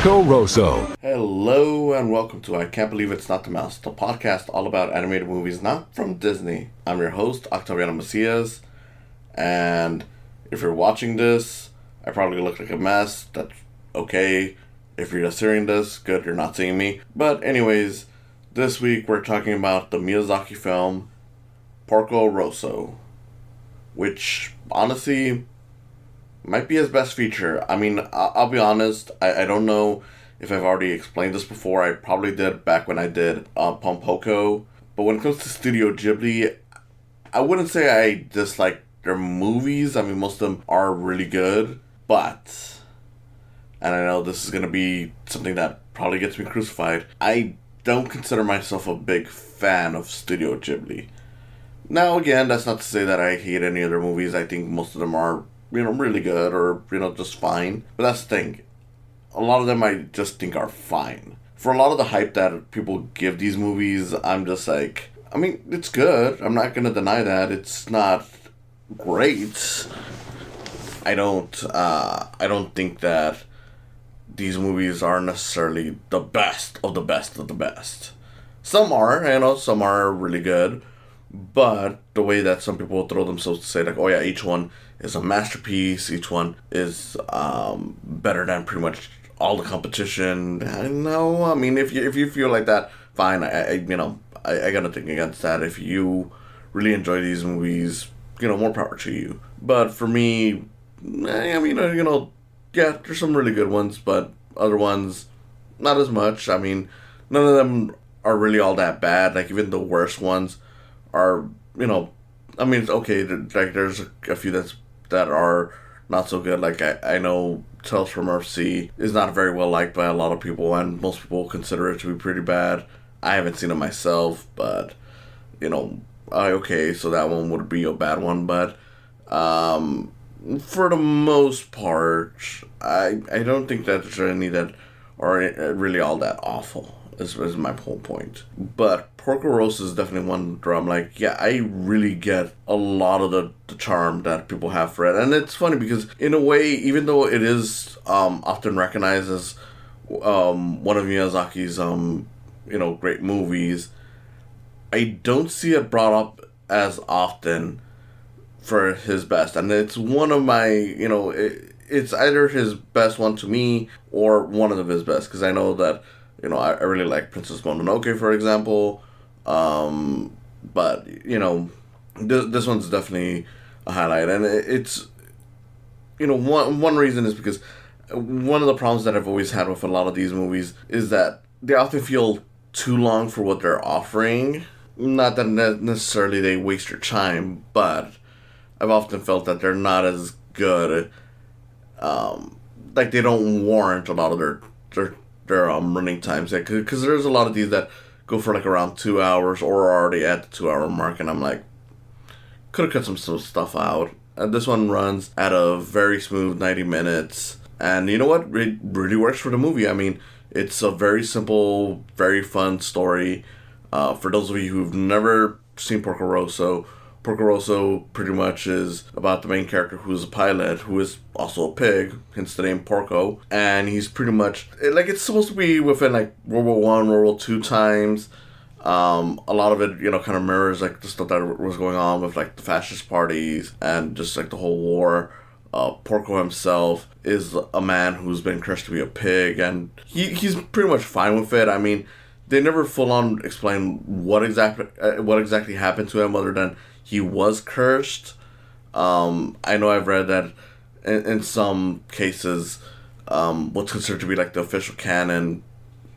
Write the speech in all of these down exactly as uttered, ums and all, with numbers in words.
Porco Rosso. Hello and welcome to I Can't Believe It's Not the Mouse, the podcast all about animated movies not from Disney. I'm your host, Octaviano Macias, and if you're watching this, I probably look like a mess. That's okay. If you're just hearing this, good, you're not seeing me. But anyways, this week we're talking about the Miyazaki film Porco Rosso, which honestly might be his best feature. I mean, I'll be honest, I, I don't know if I've already explained this before. I probably did back when I did uh, Pompoko. But when it comes to Studio Ghibli, I wouldn't say I dislike their movies. I mean, most of them are really good. But, and I know this is going to be something that probably gets me crucified, I don't consider myself a big fan of Studio Ghibli. Now, again, that's not to say that I hate any other movies. I think most of them are, you know, really good or, you know, just fine. But that's the thing. A lot of them I just think are fine. For a lot of the hype that people give these movies, I'm just like, I mean, it's good. I'm not going to deny that. It's not great. I don't, uh, I don't think that these movies are necessarily the best of the best of the best. Some are, you know, some are really good. But the way that some people throw themselves to say, like, oh yeah, each one is a masterpiece, each one is um, better than pretty much all the competition. I know, I mean, if you if you feel like that, fine. I, I you know, I, I got nothing against that. If you really enjoy these movies, you know, more power to you. But for me, I mean, you know, yeah, there's some really good ones, but other ones, not as much. I mean, none of them are really all that bad. Like, even the worst ones are, you know, I mean, it's okay, like, there's a few that's, that are not so good. Like, I, I know Tales from R F C is not very well liked by a lot of people, and most people consider it to be pretty bad. I haven't seen it myself, but, you know, I, okay, so that one would be a bad one, but, um, for the most part, I, I don't think that there's any that are really all that awful. Is, is my whole point. But Porco Rosso is definitely one where I'm like, yeah, I really get a lot of the, the charm that people have for it. And it's funny because in a way, even though it is um, often recognized as um, one of Miyazaki's um, you know, great movies, I don't see it brought up as often for his best. And it's one of my, you know, it, it's either his best one to me or one of his best, because I know that, you know, I, I really like Princess Mononoke, for example. Um, but, you know, th- this one's definitely a highlight. And it, it's, you know, one, one reason is because one of the problems that I've always had with a lot of these movies is that they often feel too long for what they're offering. Not that ne- necessarily they waste your time, but I've often felt that they're not as good. Um, like, they don't warrant a lot of their their their um, running times, because there's a lot of these that go for like around two hours or are already at the two hour mark, and I'm like, could have cut some, some stuff out. And this one runs at a very smooth ninety minutes, and you know what, it really works for the movie. I mean, it's a very simple, very fun story. Uh, for those of you who've never seen Porco Rosso, Porco Rosso pretty much is about the main character who's a pilot, who is also a pig, hence the name Porco, and he's pretty much, like, it's supposed to be within, like, World War One, World War Two times. Um, a lot of it, you know, kind of mirrors, like, the stuff that was going on with, like, the fascist parties and just, like, the whole war. Uh, Porco himself is a man who's been cursed to be a pig, and he he's pretty much fine with it. I mean, they never full-on explain what exactly, uh, what exactly happened to him, other than he was cursed. Um, I know I've read that in, in some cases, um, what's considered to be like the official canon,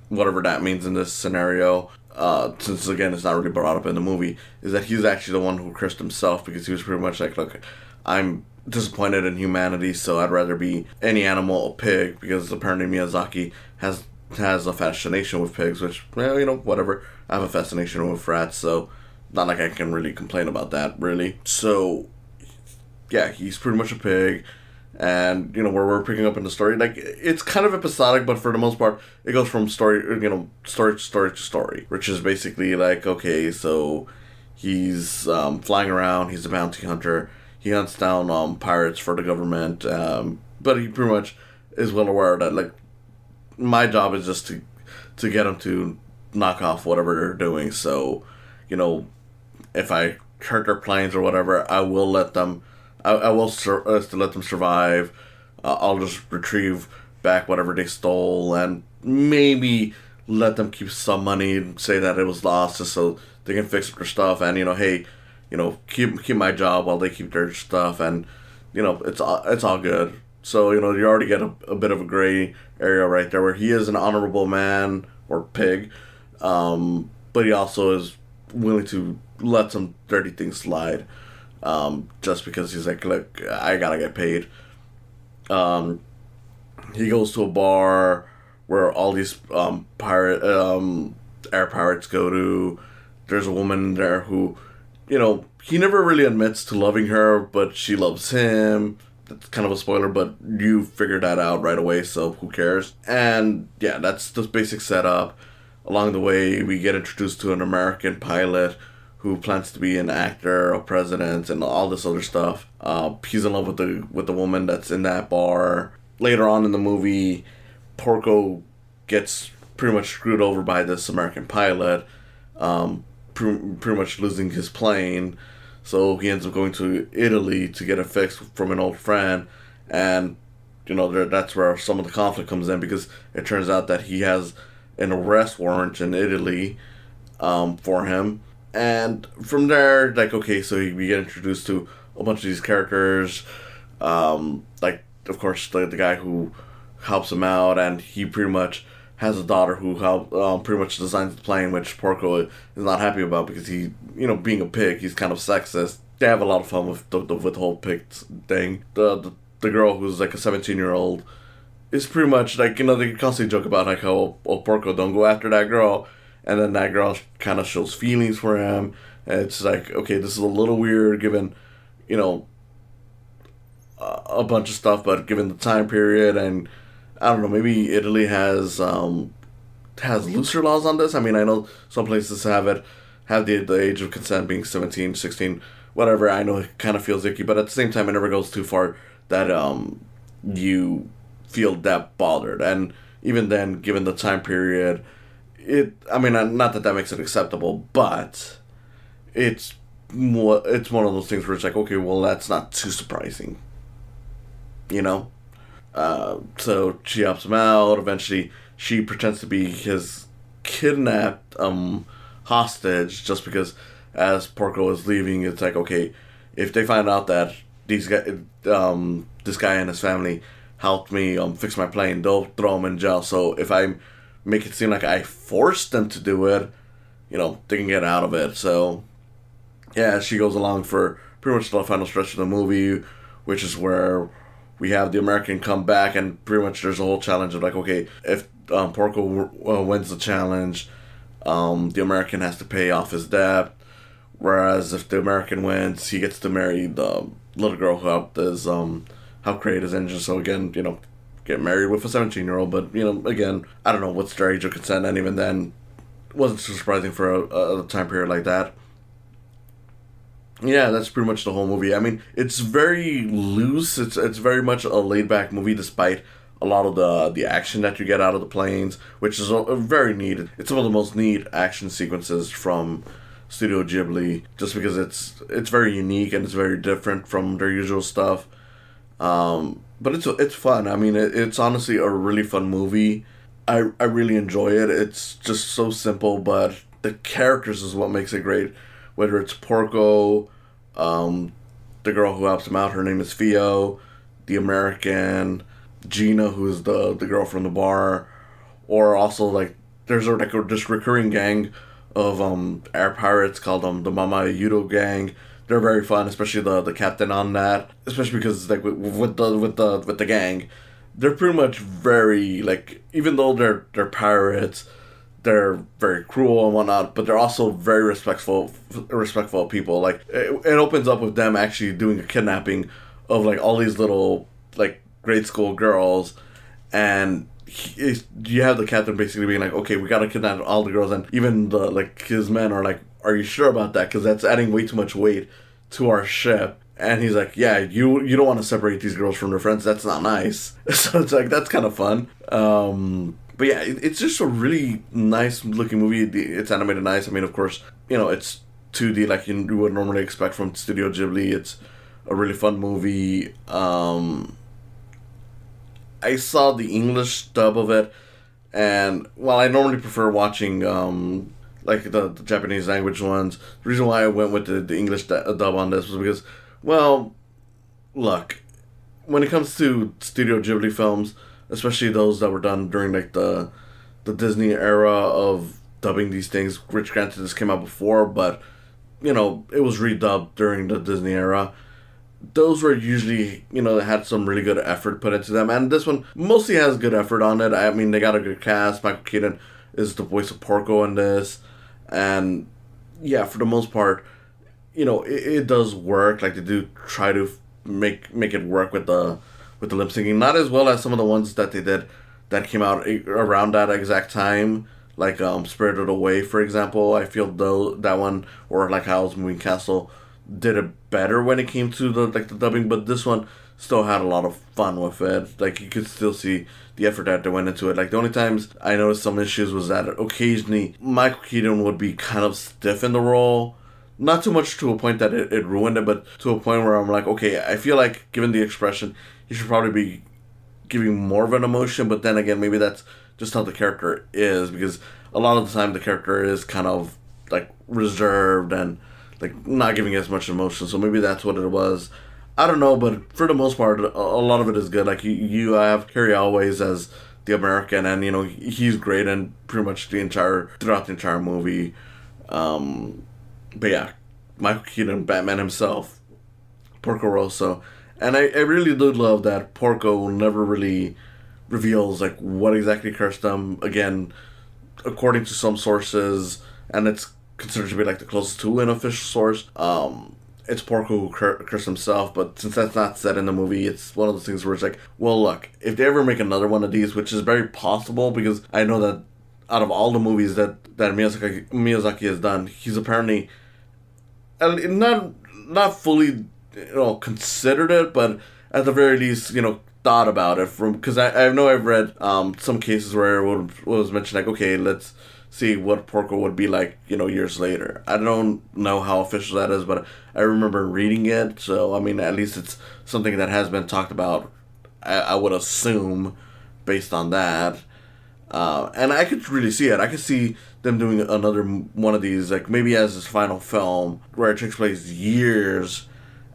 whatever that means in this scenario, uh, since again it's not really brought up in the movie, is that he's actually the one who cursed himself, because he was pretty much like, look, I'm disappointed in humanity, so I'd rather be any animal, a pig, because apparently Miyazaki has has a fascination with pigs, which, well, you know, whatever. I have a fascination with rats, so not like I can really complain about that, really. So, yeah, he's pretty much a pig. And, you know, where we're picking up in the story, like, it's kind of episodic, but for the most part, it goes from story, you know, story to story to story. Which is basically like, okay, so he's um, flying around, he's a bounty hunter, he hunts down um, pirates for the government, um, but he pretty much is well aware that, like, my job is just to to get them to knock off whatever they're doing. So, you know, if I hurt their planes or whatever, I will let them. I, I will sur- uh, to let them survive. Uh, I'll just retrieve back whatever they stole and maybe let them keep some money and say that it was lost just so they can fix their stuff. And, you know, hey, you know, keep keep my job while they keep their stuff. And, you know, it's all, it's all good. So, you know, you already get a, a bit of a gray area right there where he is an honorable man or pig, um, but he also is willing to let some dirty things slide um, just because he's like, look, I gotta get paid. Um, he goes to a bar where all these um, pirate um, air pirates go to. There's a woman there who, you know, he never really admits to loving her, but she loves him. That's kind of a spoiler, but you figure that out right away, so who cares? And yeah, that's the basic setup. Along the way, we get introduced to an American pilot who plans to be an actor, a president, and all this other stuff. Uh, he's in love with the with the woman that's in that bar. Later on in the movie, Porco gets pretty much screwed over by this American pilot, um, pre- pretty much losing his plane. So he ends up going to Italy to get it fixed from an old friend. And, you know, that's where some of the conflict comes in, because it turns out that he has an arrest warrant in Italy um, for him. And from there, like, okay, so we get introduced to a bunch of these characters. Um, like, of course, the, the guy who helps him out, and he pretty much has a daughter who help, um, pretty much designs the plane, which Porco is not happy about because he, you know, being a pig, he's kind of sexist. They have a lot of fun with the, the, with the whole pig thing. The, the the girl who's like a seventeen-year-old is pretty much like, you know, they constantly joke about like how, oh, Porco, don't go after that girl. And then that girl kind of shows feelings for him. And it's like, okay, this is a little weird given, you know, a bunch of stuff, but given the time period and, I don't know, maybe Italy has um, has looser laws on this. I mean, I know some places have it, have the, the age of consent being seventeen, sixteen, whatever. I know it kind of feels icky, but at the same time, it never goes too far that um, you feel that bothered. And even then, given the time period, it, I mean, not that that makes it acceptable, but it's, more, it's one of those things where it's like, okay, well, that's not too surprising, you know? Uh, so she helps him out. Eventually, she pretends to be his kidnapped um, hostage, just because as Porco is leaving, it's like, okay, if they find out that these guys, um, this guy and his family helped me um, fix my plane, they'll throw him in jail. So if I make it seem like I forced them to do it, you know, they can get out of it. So yeah, she goes along for pretty much the final stretch of the movie, which is where we have the American come back, and pretty much there's a whole challenge of like, okay, if um, Porco w- uh, wins the challenge, um, the American has to pay off his debt, whereas if the American wins, he gets to marry the little girl who helped his, um, helped create his engine. So again, you know, get married with a seventeen-year-old, but, you know, again, I don't know what's their age of consent, and even then, it wasn't so surprising for a, a time period like that. Yeah, that's pretty much the whole movie. I mean, it's very loose. It's it's very much a laid-back movie, despite a lot of the the action that you get out of the planes, which is a, a very neat. It's one of the most neat action sequences from Studio Ghibli, just because it's it's very unique and it's very different from their usual stuff. Um, but it's it's fun. I mean, it, it's honestly a really fun movie. I I really enjoy it. It's just so simple, but the characters is what makes it great. Whether it's Porco, um, the girl who helps him out, her name is Fio, the American, Gina, who is the, the girl from the bar, or also, like, there's a, like, a, this recurring gang of um, air pirates called um, the Mama Yudo gang. They're very fun, especially the, the captain on that, especially because, like, with, with the with the with the gang, they're pretty much very, like, even though they're they're pirates, they're very cruel and whatnot, but they're also very respectful, respectful people. Like, it, it opens up with them actually doing a kidnapping of, like, all these little, like, grade school girls. And he, you have the captain basically being like, okay, we gotta kidnap all the girls. And even the, like, his men are like, are you sure about that? Because that's adding way too much weight to our ship. And he's like, yeah, you you don't want to separate these girls from their friends. That's not nice. So it's like, that's kind of fun. Um, but yeah, it, it's just a really nice looking movie. It's animated nice. I mean, of course, you know, it's two D like you would normally expect from Studio Ghibli. It's a really fun movie. Um, I saw the English dub of it. And while I normally prefer watching um, like the, the Japanese language ones, the reason why I went with the, the English dub on this was because, well, look, when it comes to Studio Ghibli films, especially those that were done during like the the Disney era of dubbing these things, which granted this came out before, but, you know, it was redubbed during the Disney era. Those were usually, you know, had some really good effort put into them, and this one mostly has good effort on it. I mean, they got a good cast. Michael Keaton is the voice of Porco in this, and yeah, for the most part, you know, it, it does work. Like, they do try to make make it work with the with the lip syncing, not as well as some of the ones that they did that came out around that exact time, like um, Spirited Away, for example. I feel though that one, or like Howl's Moving Castle, did it better when it came to the like the dubbing, but this one still had a lot of fun with it. Like, you could still see the effort that they went into it. Like, the only times I noticed some issues was that occasionally Michael Keaton would be kind of stiff in the role. Not too much to a point that it, it ruined it, but to a point where I'm like, okay, I feel like given the expression, he should probably be giving more of an emotion, but then again, maybe that's just how the character is, because a lot of the time the character is kind of like reserved and like not giving as much emotion, so maybe that's what it was. I don't know, but for the most part, a lot of it is good. Like, you, you have Cary Elwes as the American, and, you know, he's great, and pretty much the entire throughout the entire movie. Um, but yeah, Michael Keaton, Batman himself, Porco Rosso, and I, I really do love that Porco never really reveals like what exactly cursed him. Again, according to some sources, and it's considered to be like the closest to an official source, um, it's Porco who cur- cursed himself, but since that's not said in the movie, it's one of those things where it's like, well, look, if they ever make another one of these, which is very possible, because I know that out of all the movies that, that Miyazaki, Miyazaki has done, he's apparently not not fully, you know, considered it, but at the very least, you know, thought about it. From because I, I know I've read um, some cases where it was mentioned like, okay, let's see what Porco would be like, you know, years later. I don't know how official that is, but I remember reading it, so, I mean, at least it's something that has been talked about, I, I would assume, based on that. Uh, and I could really see it. I could see them doing another one of these, like, maybe as his final film, where it takes place years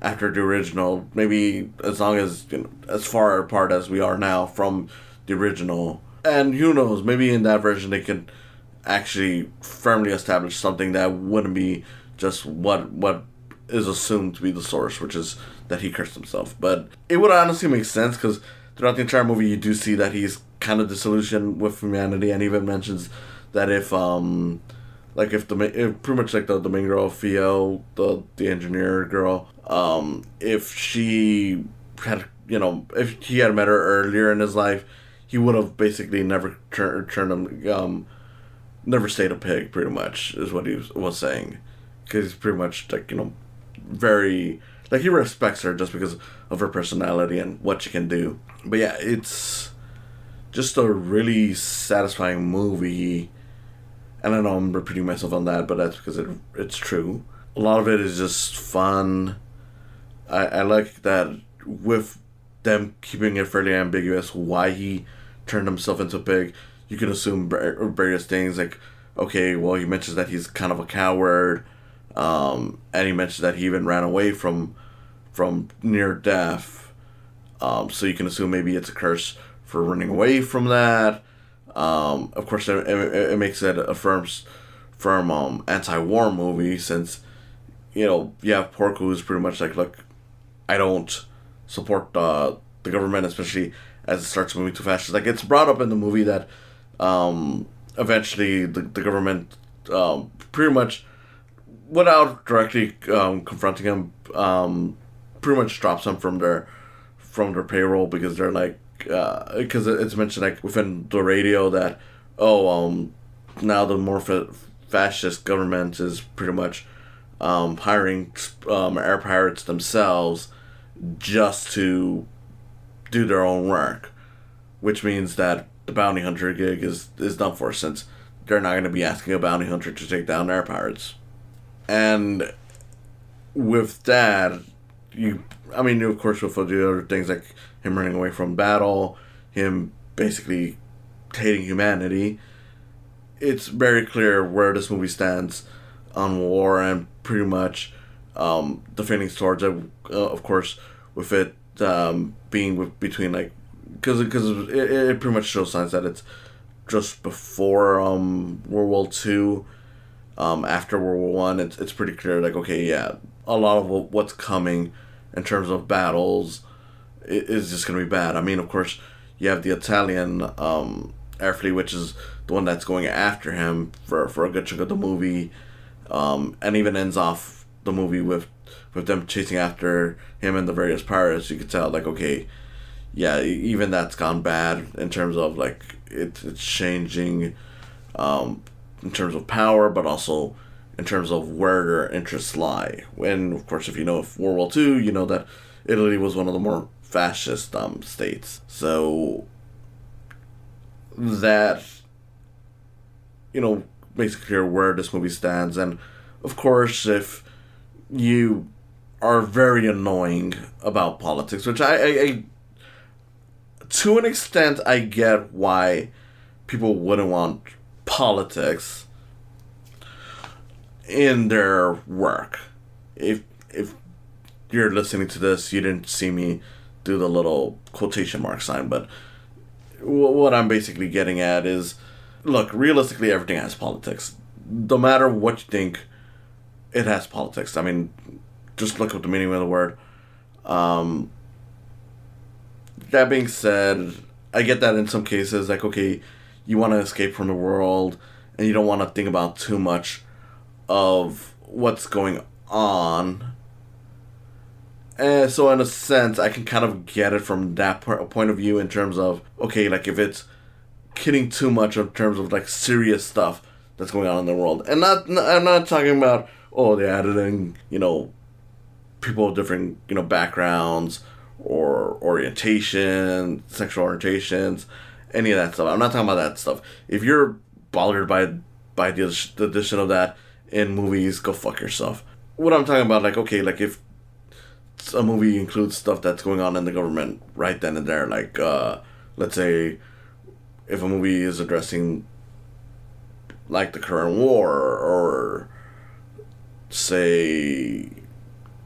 after the original, maybe as long as, you know, as far apart as we are now from the original. And who knows, maybe in that version they can actually firmly establish something that wouldn't be just what what is assumed to be the source, which is that he cursed himself. But it would honestly make sense, because throughout the entire movie you do see that he's kind of disillusioned with humanity, and even mentions that if um like if the if pretty much like the, the main girl Theo, the the engineer girl, um if she had, you know, if he had met her earlier in his life, he would have basically never tur- turned him um never stayed a pig, pretty much, is what he was, was saying. Because he's pretty much, like, you know, very... Like, he respects her just because of her personality and what she can do. But yeah, it's just a really satisfying movie. And I know I'm repeating myself on that, but that's because it it's true. A lot of it is just fun. I, I like that with them keeping it fairly ambiguous why he turned himself into a pig. You can assume various things, like, okay, well, he mentions that he's kind of a coward, um, and he mentions that he even ran away from from near death, um, so you can assume maybe it's a curse for running away from that. Um, of course, it, it, it makes it a firm, firm um, anti-war movie, since, you know, you have Porco, who's pretty much like, look, I don't support uh, the government, especially as it starts moving too fast. Like, it's brought up in the movie that Um, eventually the, the government um, pretty much, without directly um, confronting him, um, pretty much drops him from their from their payroll, because they're like, because uh, it's mentioned like within the radio that, oh, um, now the more fa- fascist government is pretty much um, hiring um, air pirates themselves just to do their own work, which means that the bounty hunter gig is, is done for, since they're not going to be asking a bounty hunter to take down air pirates. And with that, you, I mean, of course, with the other things like him running away from battle, him basically hating humanity, it's very clear where this movie stands on war and pretty much um, defending swords. Uh, of course, with it um, being with, between like, because it, it, it pretty much shows signs that it's just before um, World War Two, um, after World War One. It's it's pretty clear like, okay, yeah, a lot of what's coming in terms of battles is just gonna be bad. I mean, of course, you have the Italian um, air fleet, which is the one that's going after him for, for a good chunk of the movie, um, and even ends off the movie with with them chasing after him and the various pirates. You could tell, like, okay, yeah, even that's gone bad in terms of, like, it, it's changing um, in terms of power, but also in terms of where their interests lie. And, of course, if you know World War Two, you know that Italy was one of the more fascist um, states. So that, you know, makes it clear where this movie stands. And of course, if you are very annoying about politics, which I, I, I to an extent, I get why people wouldn't want politics in their work. If if you're listening to this, you didn't see me do the little quotation mark sign, but what I'm basically getting at is, look, realistically, everything has politics. No matter what you think, it has politics. I mean, just look up the meaning of the word. Um, that being said, I get that in some cases, like, okay, you want to escape from the world, and you don't want to think about too much of what's going on. And so in a sense, I can kind of get it from that point of view in terms of, okay, like, if it's kidding too much in terms of, like, serious stuff that's going on in the world. And not, I'm not talking about, oh, they're adding, you know, people of different, you know, backgrounds or orientation, sexual orientations, any of that stuff. I'm not talking about that stuff. If you're bothered by by the addition of that in movies, go fuck yourself. What I'm talking about, like, okay, like, if a movie includes stuff that's going on in the government right then and there, like, uh, let's say if a movie is addressing, like, the current war, or say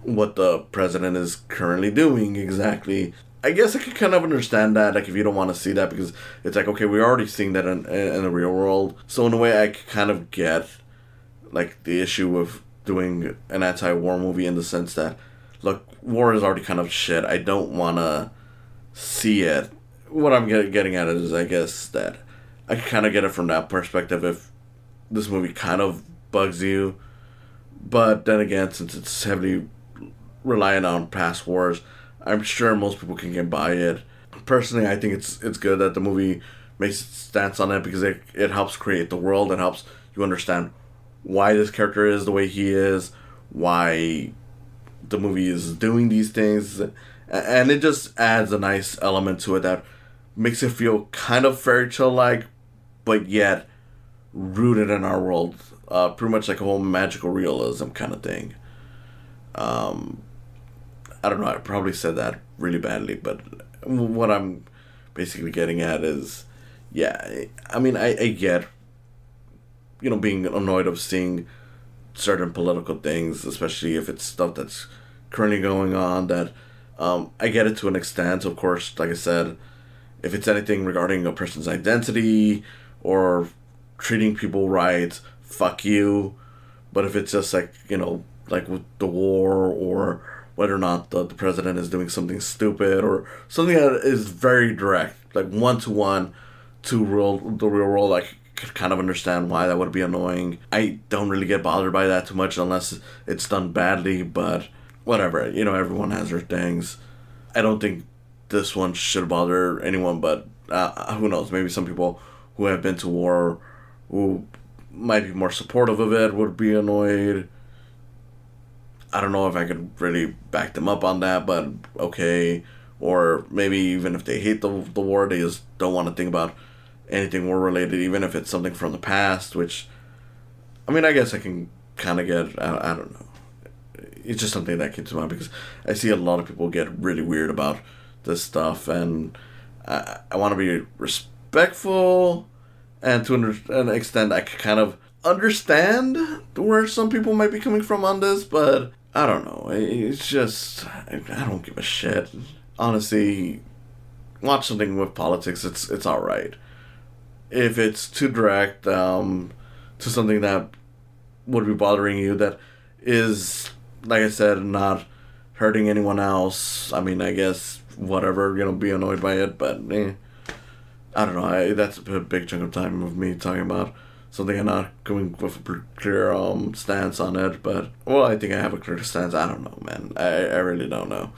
what the president is currently doing exactly, I guess I could kind of understand that, like, if you don't want to see that, because it's like, okay, we're already seeing that in, in the real world. So in a way, I could kind of get, like, the issue of doing an anti-war movie in the sense that, look, war is already kind of shit. I don't want to see it. What I'm get, getting at is, I guess, that I kind of get it from that perspective if this movie kind of bugs you. But then again, since it's heavily reliant on past wars, I'm sure most people can get by it. Personally, I think it's it's good that the movie makes its stance on it, because it, it helps create the world. It helps you understand why this character is the way he is, why the movie is doing these things, and it just adds a nice element to it that makes it feel kind of fairy tale like, but yet rooted in our world, uh, pretty much like a whole magical realism kind of thing. Um, I don't know. I probably said that really badly, but what I'm basically getting at is, yeah, I mean, I, I get, you know, being annoyed of seeing certain political things, especially if it's stuff that's currently going on, that um, I get it to an extent. Of course, like I said, if it's anything regarding a person's identity or treating people right, fuck you. But if it's just like, you know, like with the war, or whether or not the, the president is doing something stupid or something that is very direct, like one-to-one to real, the real world, like, could kind of understand why that would be annoying. I don't really get bothered by that too much unless it's done badly, but whatever. You know, everyone has their things. I don't think this one should bother anyone, but uh, who knows? Maybe some people who have been to war, who might be more supportive of it, would be annoyed. I don't know if I could really back them up on that, but okay. Or maybe even if they hate the the war, they just don't want to think about anything war-related, even if it's something from the past, which, I mean, I guess I can kind of get, I, I don't know. It's just something that came to mind because I see a lot of people get really weird about this stuff, and I, I want to be respectful, and to an extent, I can kind of understand where some people might be coming from on this, but I don't know. It's just, I, I don't give a shit. Honestly, watch something with politics, it's it's alright. If it's too direct um, to something that would be bothering you, that is, like I said, not hurting anyone else, I mean, I guess, whatever, you know, be annoyed by it, but eh. I don't know, I, that's a big chunk of time of me talking about something and not going with a clear um, stance on it, but, well, I think I have a clear stance, I don't know, man, I, I really don't know.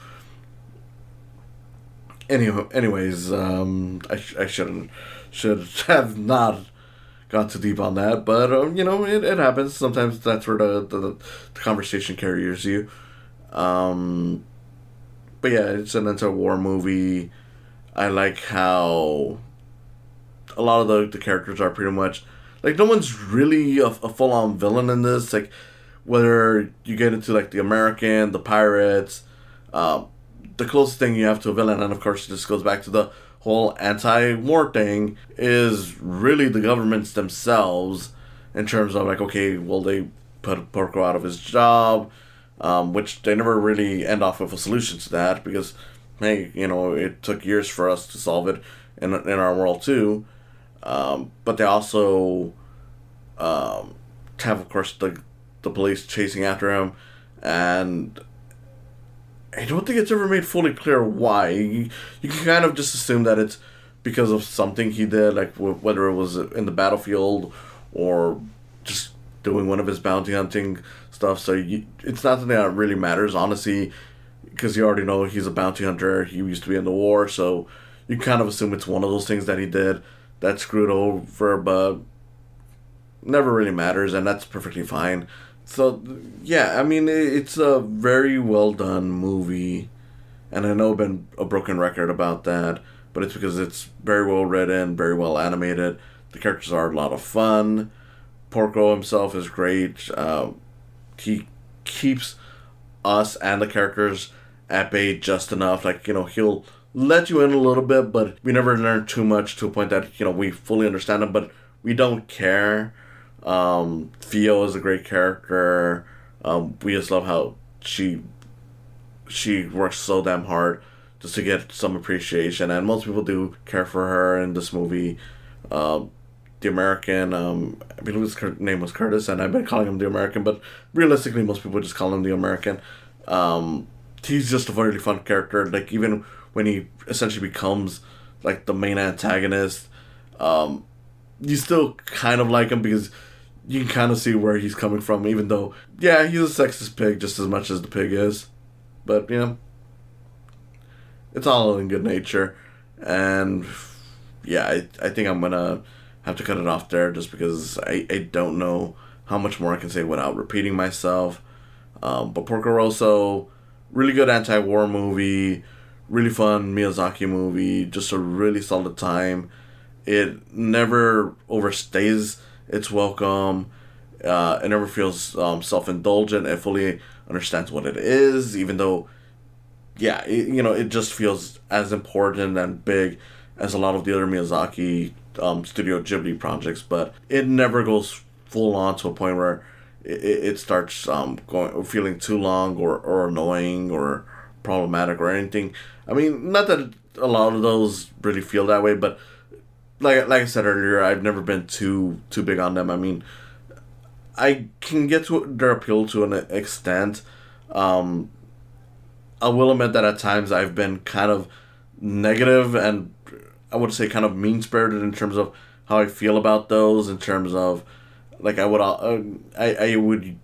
Anyhow, anyways, um, I, sh- I shouldn't, should have not got too deep on that, but, um, you know, it, it happens. Sometimes that's where the, the, the conversation carries you. Um, but yeah, it's an anti-war movie. I like how a lot of the, the characters are pretty much, like, no one's really a, a full-on villain in this. Like, whether you get into, like, the American, the pirates, um, the closest thing you have to a villain, and of course this goes back to the whole anti-war thing, is really the governments themselves, in terms of like, okay, well, they put Porco out of his job, um, which they never really end off with a solution to that, because, hey, you know, it took years for us to solve it in, in our world too, um, but they also um, have, of course, the, the police chasing after him, and I don't think it's ever made fully clear why. You, you can kind of just assume that it's because of something he did, like w- whether it was in the battlefield or just doing one of his bounty hunting stuff. So you, it's not something that really matters, honestly, because you already know he's a bounty hunter. He used to be in the war, so you kind of assume it's one of those things that he did that screwed over, but never really matters, and that's perfectly fine. So, yeah, I mean, it's a very well-done movie, and I know I've been a broken record about that, but it's because it's very well written, very well animated, the characters are a lot of fun, Porco himself is great, uh, he keeps us and the characters at bay just enough, like, you know, he'll let you in a little bit, but we never learn too much to a point that, you know, we fully understand him, but we don't care. Um, Theo is a great character. Um, we just love how she she works so damn hard just to get some appreciation, and most people do care for her in this movie. Um, the American, um, I believe his name was Curtis, and I've been calling him the American, but realistically, most people just call him the American. Um, he's just a really fun character. Like, even when he essentially becomes like the main antagonist, um, you still kind of like him because you can kind of see where he's coming from, even though, yeah, he's a sexist pig just as much as the pig is. But, you know, it's all in good nature. And, yeah, I, I think I'm going to have to cut it off there just because I, I don't know how much more I can say without repeating myself. Um, but Porco Rosso, really good anti-war movie, really fun Miyazaki movie, just a really solid time. It never overstays its welcome. Uh, it never feels um, self-indulgent. It fully understands what it is, even though, yeah, it, you know, it just feels as important and big as a lot of the other Miyazaki um, Studio Ghibli projects, but it never goes full on to a point where it, it starts um, going feeling too long or, or annoying or problematic or anything. I mean, not that a lot of those really feel that way, but Like like I said earlier, I've never been too too big on them. I mean, I can get to their appeal to an extent. Um, I will admit that at times I've been kind of negative and I would say kind of mean-spirited in terms of how I feel about those. In terms of, like, I would uh, I I would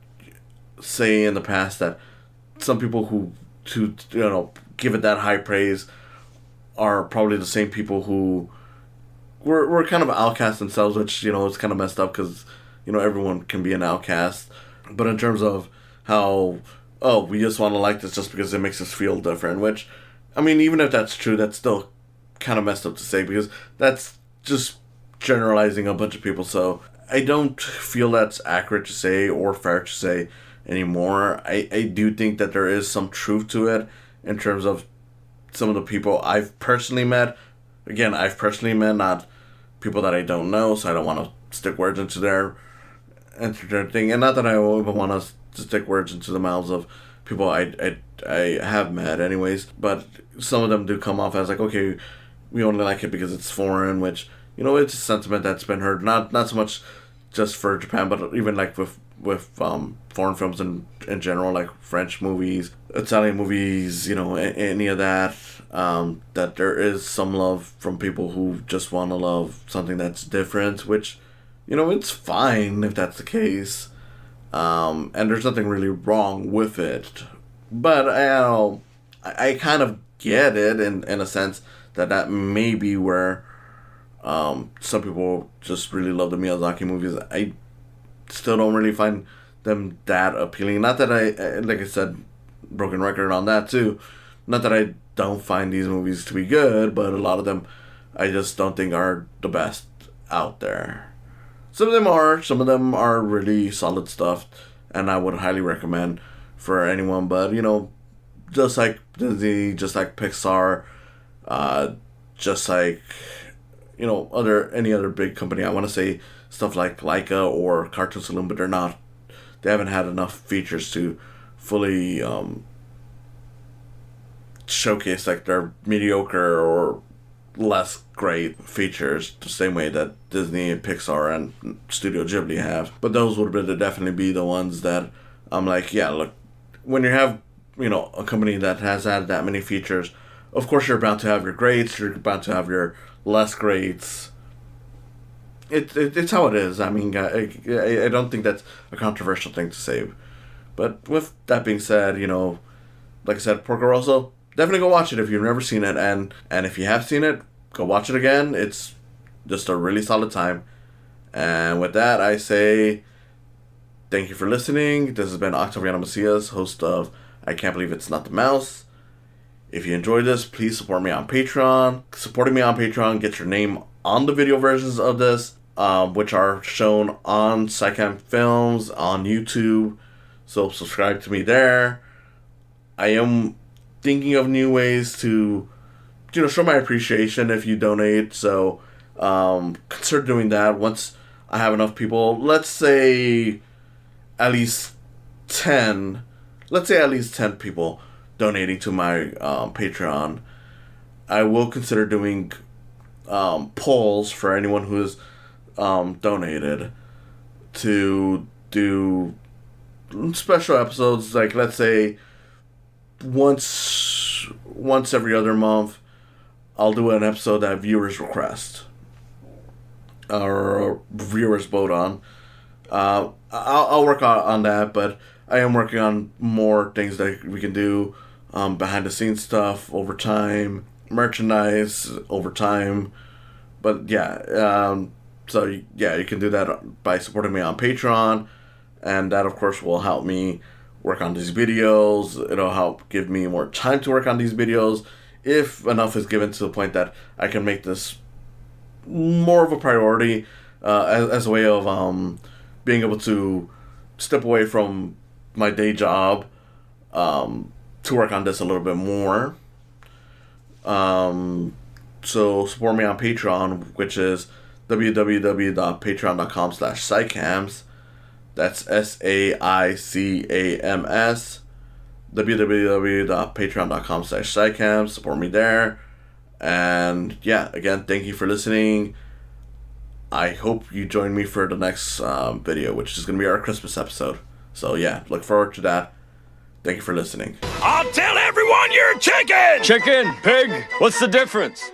say in the past that some people who to you know give it that high praise are probably the same people who We're we're kind of outcasts themselves, which, you know, it's kind of messed up because, you know, everyone can be an outcast. But in terms of how oh, we just want to like this just because it makes us feel different, which, I mean, even if that's true, that's still kind of messed up to say, because that's just generalizing a bunch of people, so I don't feel that's accurate to say or fair to say anymore. I, I do think that there is some truth to it in terms of some of the people I've personally met. Again, I've personally met, not people that I don't know, so I don't want to stick words into their, into their thing. And not that I even want to stick words into the mouths of people I, I, I have met anyways, but some of them do come off as like, okay, we only like it because it's foreign, which, you know, it's a sentiment that's been heard, not not so much just for Japan, but even like with with um, foreign films in, in general, like French movies, Italian movies, you know, any of that, um, that there is some love from people who just want to love something that's different, which, you know, it's fine if that's the case. Um, and there's nothing really wrong with it. But I, I, don't, I, I kind of get it in, in a sense that that may be where um, some people just really love the Miyazaki movies. I still don't really find them that appealing. Not that I, like I said, broken record on that too. Not that I don't find these movies to be good, but a lot of them I just don't think are the best out there. Some of them are. Some of them are really solid stuff, and I would highly recommend for anyone. But, you know, just like Disney, just like Pixar, uh, just like, you know, other any other big company. I want to say stuff like Laika or Cartoon Saloon, but they're not. They haven't had enough features to fully um, showcase like their mediocre or less great features the same way that Disney and Pixar and Studio Ghibli have. But those would be, definitely be the ones that I'm like, yeah, look, when you have, you know, a company that has had that many features, of course you're about to have your greats, you're about to have your less greats. It, it it's how it is. I mean, I, I don't think that's a controversial thing to say. But with that being said, you know, like I said, Porco Rosso, definitely go watch it if you've never seen it, and and if you have seen it, go watch it again. It's just a really solid time. And with that, I say thank you for listening. This has been Octaviano Macias, host of I Can't Believe It's Not the Mouse. If you enjoyed this, please support me on Patreon. Supporting me on Patreon gets your name on the video versions of this, um, which are shown on PsyCamp Films, on YouTube. So subscribe to me there. I am thinking of new ways to, you know, show my appreciation if you donate. So um, consider doing that once I have enough people. Let's say at least ten. Let's say at least ten people donating to my um, Patreon. I will consider doing um, polls for anyone who has um, donated to do special episodes, like let's say once once every other month I'll do an episode that viewers request or viewers vote on. uh, I'll, I'll work on, on that, but I am working on more things that we can do, um, behind the scenes stuff over time, merchandise over time, but yeah, um, so yeah, you can do that by supporting me on Patreon, and that of course will help me work on these videos. It'll help give me more time to work on these videos if enough is given to the point that I can make this more of a priority, uh, as, as a way of um, being able to step away from my day job um, to work on this a little bit more. Um, so support me on Patreon, which is www.patreon.com slash psychams. That's S A I C A M S. www.patreon.com slash psychams. Support me there. And yeah, again, thank you for listening. I hope you join me for the next um, video, which is going to be our Christmas episode. So yeah, look forward to that. Thank you for listening. I'll tell everyone you're chicken! Chicken, pig, what's the difference?